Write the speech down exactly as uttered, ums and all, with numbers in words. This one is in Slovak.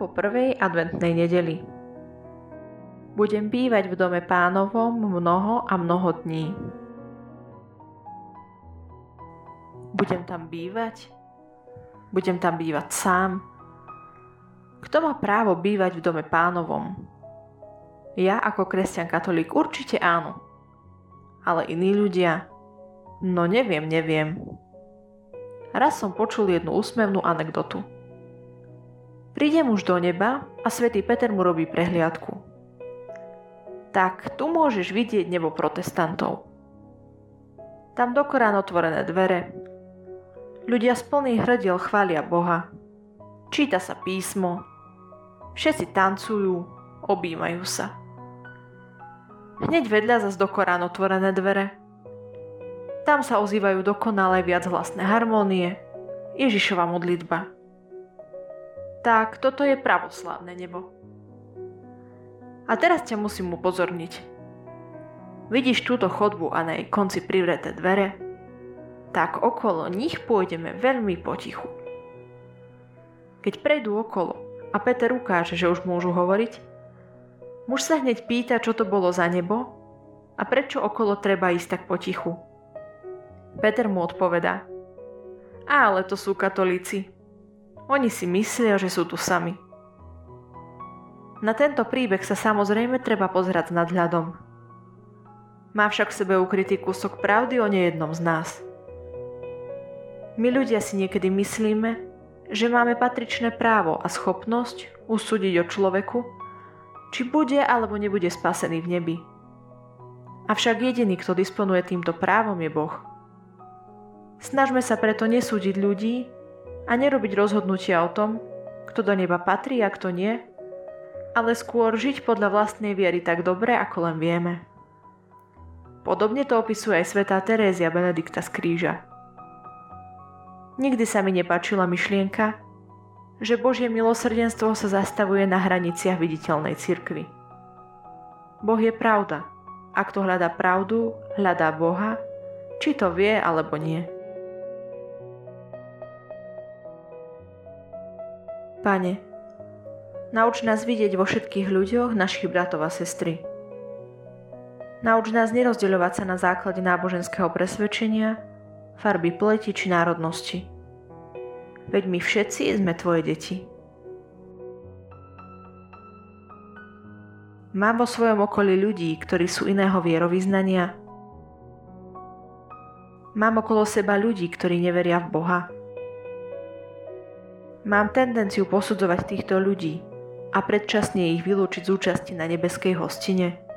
po prvej adventnej nedeli. Budem bývať v dome Pánovom mnoho a mnoho dní. Budem tam bývať? Budem tam bývať sám? Kto má právo bývať v dome Pánovom? Ja ako kresťan katolík určite áno. Ale iní ľudia? No neviem, neviem. Raz som počul jednu úsmevnú anekdotu. Prídem už do neba a svätý Peter mu robí prehliadku. Tak, tu môžeš vidieť nebo protestantov. Tam dokorán otvorené dvere. Ľudia z plných hrdiel chvália Boha. Číta sa písmo. Všetci tancujú, objímajú sa. Hneď vedľa zas dokorán otvorené dvere. Tam sa ozývajú dokonale viachlasné harmónie. Ježišova modlitba. Tak, toto je pravoslávne nebo. A teraz ťa musím upozorniť. Vidíš túto chodbu a na jej konci privreté dvere? Tak okolo nich pôjdeme veľmi potichu. Keď prejdú okolo a Peter ukáže, že už môžu hovoriť, muž sa hneď pýta, čo to bolo za nebo a prečo okolo treba ísť tak potichu. Peter mu odpovedá: ale to sú katolíci. Oni si myslia, že sú tu sami. Na tento príbeh sa samozrejme treba pozerať s nadhľadom. Má však v sebe ukrytý kúsok pravdy o nejednom z nás. My ľudia si niekedy myslíme, že máme patričné právo a schopnosť usúdiť o človeku, či bude alebo nebude spasený v nebi. Avšak jediný, kto disponuje týmto právom, je Boh. Snažme sa preto nesúdiť ľudí a nerobiť rozhodnutia o tom, kto do neba patrí a kto nie, ale skôr žiť podľa vlastnej viery tak dobre, ako len vieme. Podobne to opisuje aj svätá Terézia Benedikta z Kríža. Nikdy sa mi nepáčila myšlienka, že Božie milosrdenstvo sa zastavuje na hraniciach viditeľnej cirkvi. Boh je pravda, a kto hľadá pravdu, hľadá Boha, či to vie alebo nie. Pane, nauč nás vidieť vo všetkých ľuďoch našich bratov a sestry. Nauč nás nerozdeľovať sa na základe náboženského presvedčenia, farby pleti či národnosti. Veď my všetci sme Tvoje deti. Mám vo svojom okolí ľudí, ktorí sú iného vierovyznania. Mám okolo seba ľudí, ktorí neveria v Boha. Mám tendenciu posudzovať týchto ľudí a predčasne ich vylúčiť z účasti na nebeskej hostine.